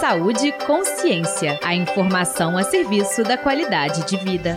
Saúde com Ciência, a informação a serviço da qualidade de vida.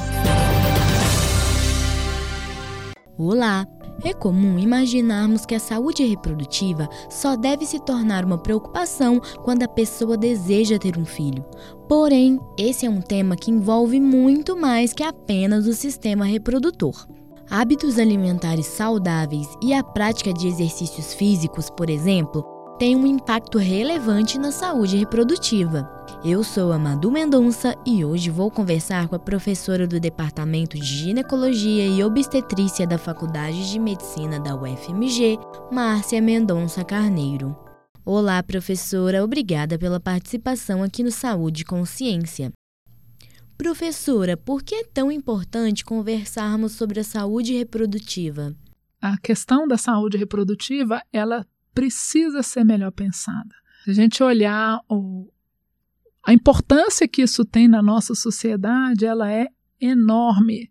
Olá! É comum imaginarmos que a saúde reprodutiva só deve se tornar uma preocupação quando a pessoa deseja ter um filho. Porém, esse é um tema que envolve muito mais que apenas o sistema reprodutor. Hábitos alimentares saudáveis e a prática de exercícios físicos, por exemplo, têm um impacto relevante na saúde reprodutiva. Eu sou a Madu Mendonça e hoje vou conversar com a professora do Departamento de Ginecologia e Obstetrícia da Faculdade de Medicina da UFMG, Márcia Mendonça Carneiro. Olá, professora, obrigada pela participação aqui no Saúde com Ciência. Professora, por que é tão importante conversarmos sobre a saúde reprodutiva? A questão da saúde reprodutiva, ela precisa ser melhor pensada. Se a gente olhar a importância que isso tem na nossa sociedade, ela é enorme.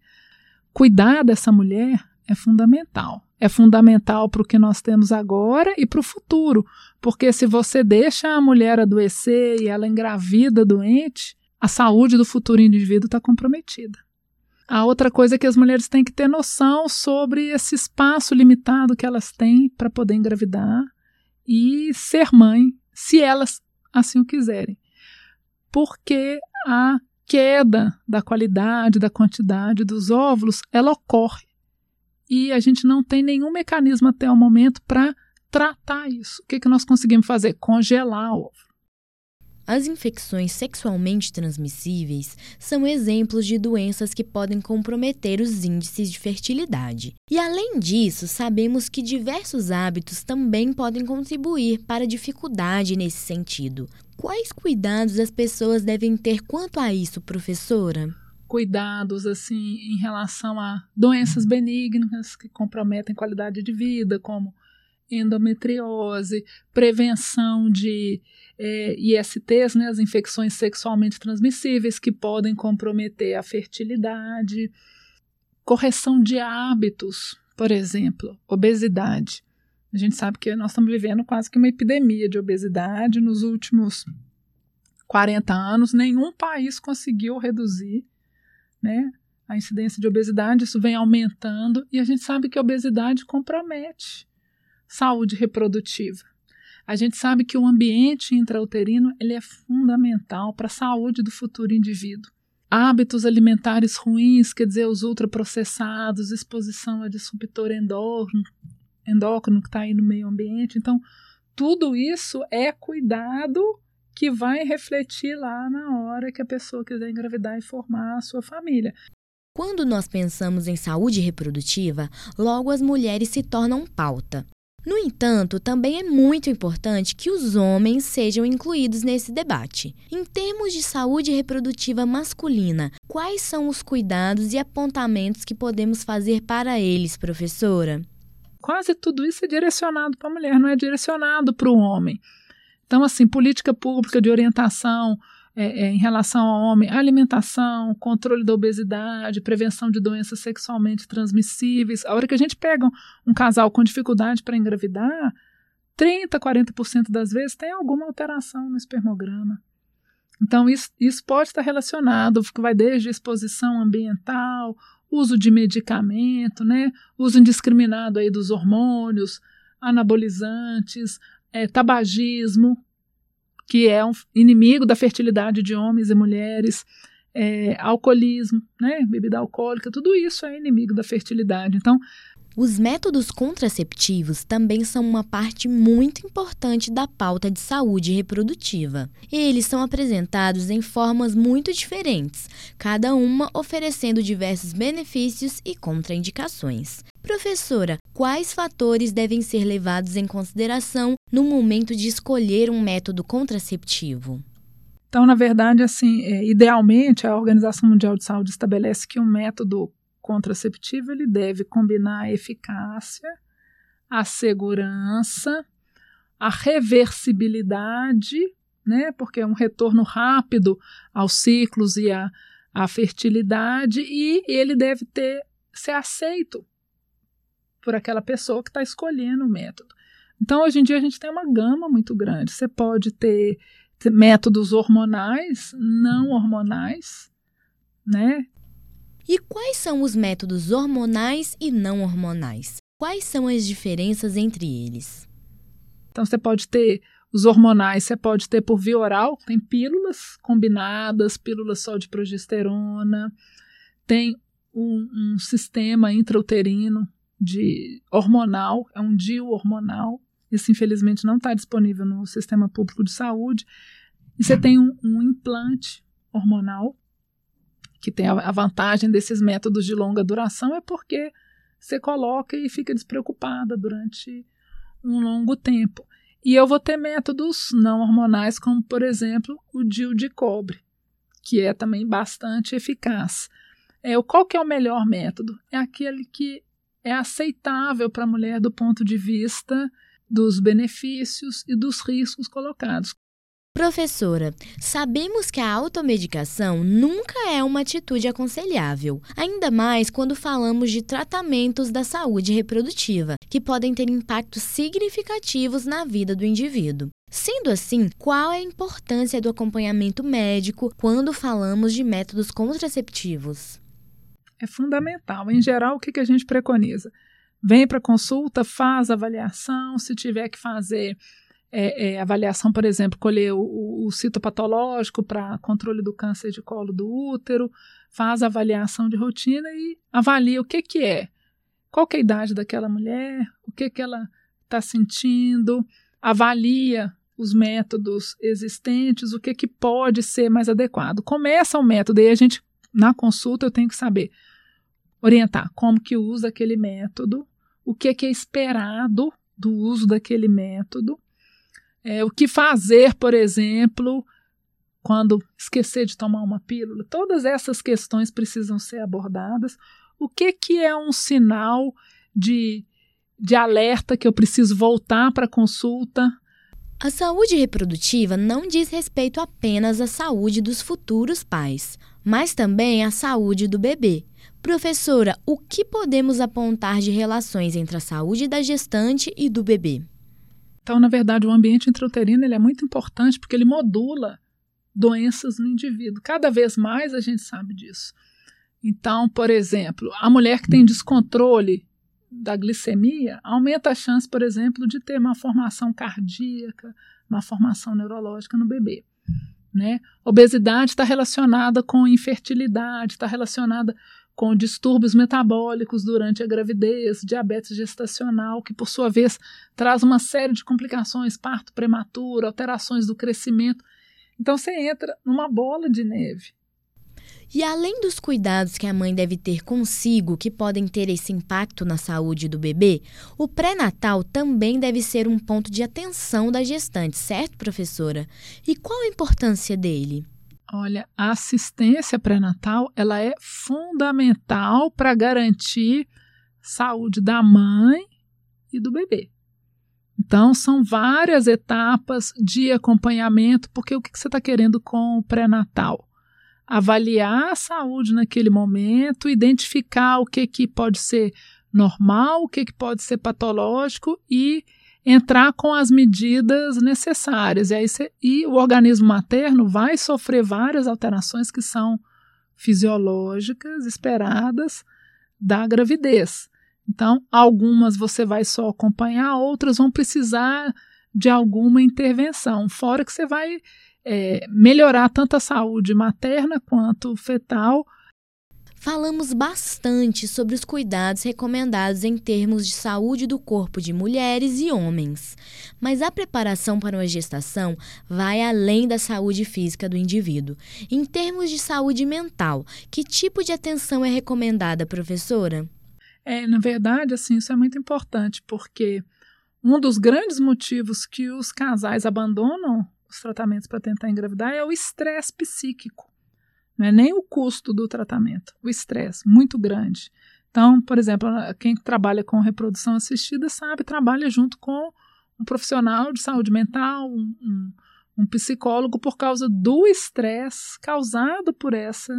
Cuidar dessa mulher é fundamental. É fundamental para o que nós temos agora e para o futuro, porque se você deixa a mulher adoecer e ela engravida doente, a saúde do futuro indivíduo está comprometida. A outra coisa é que as mulheres têm que ter noção sobre esse espaço limitado que elas têm para poder engravidar e ser mãe, se elas assim o quiserem. Porque a queda da qualidade, da quantidade dos óvulos, ela ocorre. E a gente não tem nenhum mecanismo até o momento para tratar isso. O que nós conseguimos fazer? Congelar o óvulo. As infecções sexualmente transmissíveis são exemplos de doenças que podem comprometer os índices de fertilidade. E, além disso, sabemos que diversos hábitos também podem contribuir para a dificuldade nesse sentido. Quais cuidados as pessoas devem ter quanto a isso, professora? Cuidados, assim, em relação a doenças benignas que comprometem qualidade de vida, como endometriose, prevenção de ISTs, né, as infecções sexualmente transmissíveis que podem comprometer a fertilidade, correção de hábitos, por exemplo, obesidade. A gente sabe que nós estamos vivendo quase que uma epidemia de obesidade. Nos últimos 40 anos, nenhum país conseguiu reduzir, né, a incidência de obesidade. Isso vem aumentando e a gente sabe que a obesidade compromete saúde reprodutiva. A gente sabe que o ambiente intrauterino ele é fundamental para a saúde do futuro indivíduo. Hábitos alimentares ruins, quer dizer, os ultraprocessados, exposição a disruptor endócrino que está aí no meio ambiente. Então, tudo isso é cuidado que vai refletir lá na hora que a pessoa quiser engravidar e formar a sua família. Quando nós pensamos em saúde reprodutiva, logo as mulheres se tornam pauta. No entanto, também é muito importante que os homens sejam incluídos nesse debate. Em termos de saúde reprodutiva masculina, quais são os cuidados e apontamentos que podemos fazer para eles, professora? Quase tudo isso é direcionado para a mulher, não é direcionado para o homem. Então, assim, política pública de orientação em relação ao homem, alimentação, controle da obesidade, prevenção de doenças sexualmente transmissíveis. A hora que a gente pega um casal com dificuldade para engravidar, 30%, 40% das vezes tem alguma alteração no espermograma. Então, isso pode estar relacionado, que vai desde exposição ambiental, uso de medicamento, né? Uso indiscriminado aí dos hormônios, anabolizantes, tabagismo, que é um inimigo da fertilidade de homens e mulheres, alcoolismo, né, bebida alcoólica, tudo isso é inimigo da fertilidade. Então, os métodos contraceptivos também são uma parte muito importante da pauta de saúde reprodutiva. Eles são apresentados em formas muito diferentes, cada uma oferecendo diversos benefícios e contraindicações. Professora, quais fatores devem ser levados em consideração no momento de escolher um método contraceptivo? Então, na verdade, assim, idealmente, a Organização Mundial de Saúde estabelece que um método contraceptivo ele deve combinar a eficácia, a segurança, a reversibilidade, né, porque é um retorno rápido aos ciclos e à fertilidade, e ele deve ser aceito por aquela pessoa que está escolhendo o método. Então, hoje em dia, a gente tem uma gama muito grande. Você pode ter métodos hormonais, não hormonais, né? E quais são os métodos hormonais e não hormonais? Quais são as diferenças entre eles? Então, você pode ter os hormonais, você pode ter por via oral, tem pílulas combinadas, pílulas só de progesterona, tem um sistema intrauterino de hormonal, é um DIU hormonal, isso infelizmente não está disponível no sistema público de saúde, e você tem um implante hormonal, que tem a vantagem desses métodos de longa duração é porque você coloca e fica despreocupada durante um longo tempo. E eu vou ter métodos não hormonais, como, por exemplo, o DIU de cobre, que é também bastante eficaz. Qual que é o melhor método? É aquele que é aceitável para a mulher do ponto de vista dos benefícios e dos riscos colocados. Professora, sabemos que a automedicação nunca é uma atitude aconselhável, ainda mais quando falamos de tratamentos da saúde reprodutiva, que podem ter impactos significativos na vida do indivíduo. Sendo assim, qual é a importância do acompanhamento médico quando falamos de métodos contraceptivos? É fundamental. Em geral, o que a gente preconiza? Vem para consulta, faz avaliação, se tiver que fazer... avaliação, por exemplo, colher o citopatológico para controle do câncer de colo do útero, faz a avaliação de rotina e avalia o que é, qual que é a idade daquela mulher, o que ela está sentindo, avalia os métodos existentes, o que pode ser mais adequado. Começa o método e a gente, na consulta, eu tenho que saber, orientar como que usa aquele método, o que é esperado do uso daquele método, o que fazer, por exemplo, quando esquecer de tomar uma pílula. Todas essas questões precisam ser abordadas. O que é um sinal de alerta que eu preciso voltar para a consulta? A saúde reprodutiva não diz respeito apenas à saúde dos futuros pais, mas também à saúde do bebê. Professora, o que podemos apontar de relações entre a saúde da gestante e do bebê? Então, na verdade, o ambiente intrauterino ele é muito importante porque ele modula doenças no indivíduo. Cada vez mais a gente sabe disso. Então, por exemplo, a mulher que tem descontrole da glicemia aumenta a chance, por exemplo, de ter malformação cardíaca, malformação neurológica no bebê, né? Obesidade está relacionada com infertilidade, está relacionada com distúrbios metabólicos durante a gravidez, diabetes gestacional, que por sua vez traz uma série de complicações, parto prematuro, alterações do crescimento. Então você entra numa bola de neve. E além dos cuidados que a mãe deve ter consigo, que podem ter esse impacto na saúde do bebê, o pré-natal também deve ser um ponto de atenção da gestante, certo, professora? E qual a importância dele? Olha, a assistência pré-natal ela é fundamental para garantir saúde da mãe e do bebê. Então, são várias etapas de acompanhamento, porque o que você está querendo com o pré-natal? Avaliar a saúde naquele momento, identificar o que pode ser normal, o que pode ser patológico e entrar com as medidas necessárias. E o organismo materno vai sofrer várias alterações que são fisiológicas, esperadas da gravidez. Então, algumas você vai só acompanhar, outras vão precisar de alguma intervenção, fora que você vai melhorar tanto a saúde materna quanto fetal. Falamos bastante sobre os cuidados recomendados em termos de saúde do corpo de mulheres e homens, mas a preparação para uma gestação vai além da saúde física do indivíduo. Em termos de saúde mental, que tipo de atenção é recomendada, professora? Na verdade, assim, isso é muito importante, porque um dos grandes motivos que os casais abandonam os tratamentos para tentar engravidar é o estresse psíquico. Não é nem o custo do tratamento, o estresse, muito grande. Então, por exemplo, quem trabalha com reprodução assistida sabe, trabalha junto com um profissional de saúde mental, um psicólogo, por causa do estresse causado por essa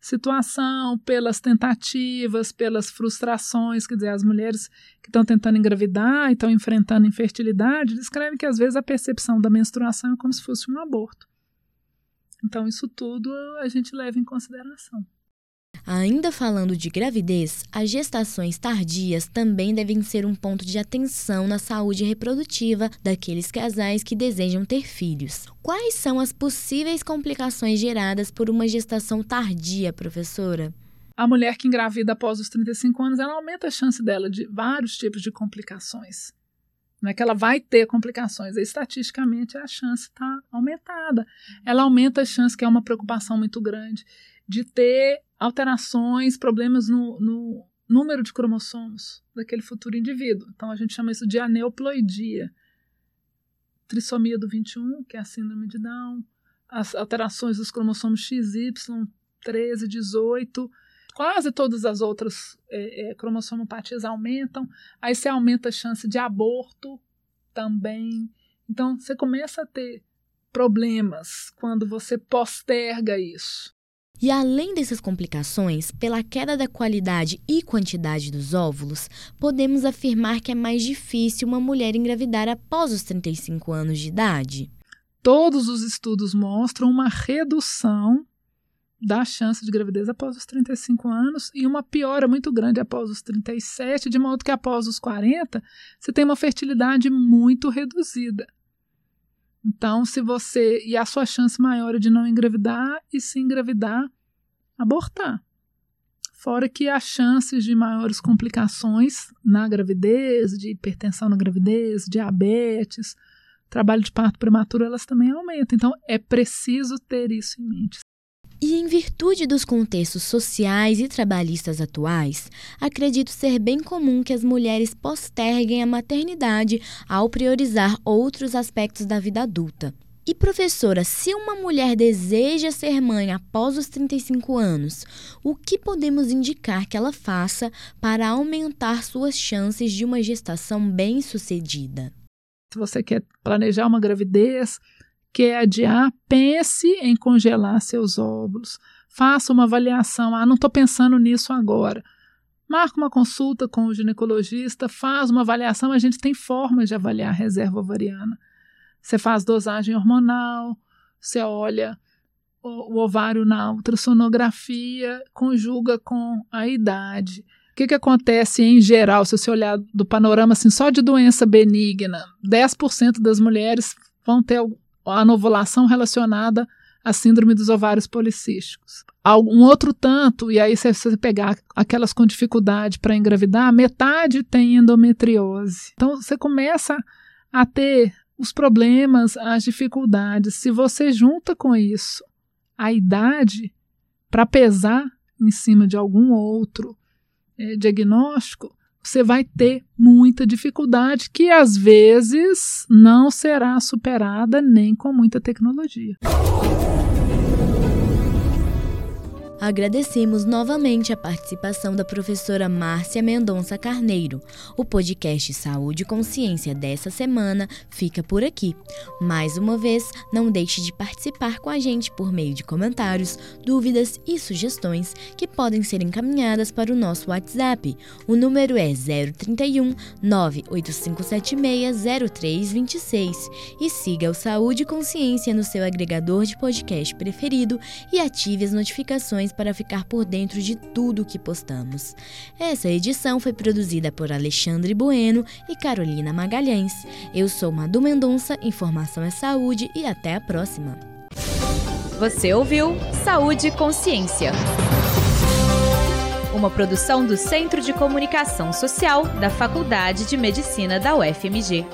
situação, pelas tentativas, pelas frustrações, quer dizer, as mulheres que estão tentando engravidar e estão enfrentando infertilidade, descrevem que às vezes a percepção da menstruação é como se fosse um aborto. Então, isso tudo a gente leva em consideração. Ainda falando de gravidez, as gestações tardias também devem ser um ponto de atenção na saúde reprodutiva daqueles casais que desejam ter filhos. Quais são as possíveis complicações geradas por uma gestação tardia, professora? A mulher que engravida após os 35 anos, ela aumenta a chance dela de vários tipos de complicações. Não é que ela vai ter complicações, estatisticamente a chance está aumentada. Ela aumenta a chance, que é uma preocupação muito grande, de ter alterações, problemas no número de cromossomos daquele futuro indivíduo. Então, a gente chama isso de aneuploidia. Trissomia do 21, que é a síndrome de Down, as alterações dos cromossomos XY, 13, 18, quase todas as outras cromossomopatias aumentam. Aí você aumenta a chance de aborto também. Então, você começa a ter problemas quando você posterga isso. E além dessas complicações, pela queda da qualidade e quantidade dos óvulos, podemos afirmar que é mais difícil uma mulher engravidar após os 35 anos de idade? Todos os estudos mostram uma redução da chance de gravidez após os 35 anos e uma piora muito grande após os 37, de modo que após os 40, você tem uma fertilidade muito reduzida. Então, e a sua chance maior é de não engravidar e, se engravidar, abortar. Fora que há chances de maiores complicações na gravidez, de hipertensão na gravidez, diabetes, trabalho de parto prematuro, elas também aumentam. Então, é preciso ter isso em mente. E em virtude dos contextos sociais e trabalhistas atuais, acredito ser bem comum que as mulheres posterguem a maternidade ao priorizar outros aspectos da vida adulta. E, professora, se uma mulher deseja ser mãe após os 35 anos, o que podemos indicar que ela faça para aumentar suas chances de uma gestação bem-sucedida? Se você quer planejar uma gravidez, quer adiar, pense em congelar seus óvulos. Faça uma avaliação. Não estou pensando nisso agora. Marca uma consulta com o ginecologista, faz uma avaliação. A gente tem formas de avaliar a reserva ovariana. Você faz dosagem hormonal, você olha o ovário na ultrassonografia, conjuga com a idade. O que acontece em geral, se você olhar do panorama assim, só de doença benigna, 10% das mulheres vão ter a anovulação relacionada à síndrome dos ovários policísticos. Um outro tanto, e aí se você pegar aquelas com dificuldade para engravidar, metade tem endometriose. Então, você começa a ter os problemas, as dificuldades. Se você junta com isso a idade para pesar em cima de algum outro diagnóstico, você vai ter muita dificuldade que, às vezes, não será superada nem com muita tecnologia. Agradecemos novamente a participação da professora Márcia Mendonça Carneiro. O podcast Saúde com Ciência dessa semana fica por aqui. Mais uma vez, não deixe de participar com a gente por meio de comentários, dúvidas e sugestões que podem ser encaminhadas para o nosso WhatsApp. O número é 031 98576 0326 e siga o Saúde com Ciência no seu agregador de podcast preferido e ative as notificações para ficar por dentro de tudo o que postamos. Essa edição foi produzida por Alexandre Bueno e Carolina Magalhães. Eu sou Madu Mendonça, Informação é Saúde e até a próxima. Você ouviu Saúde com Ciência, uma produção do Centro de Comunicação Social da Faculdade de Medicina da UFMG.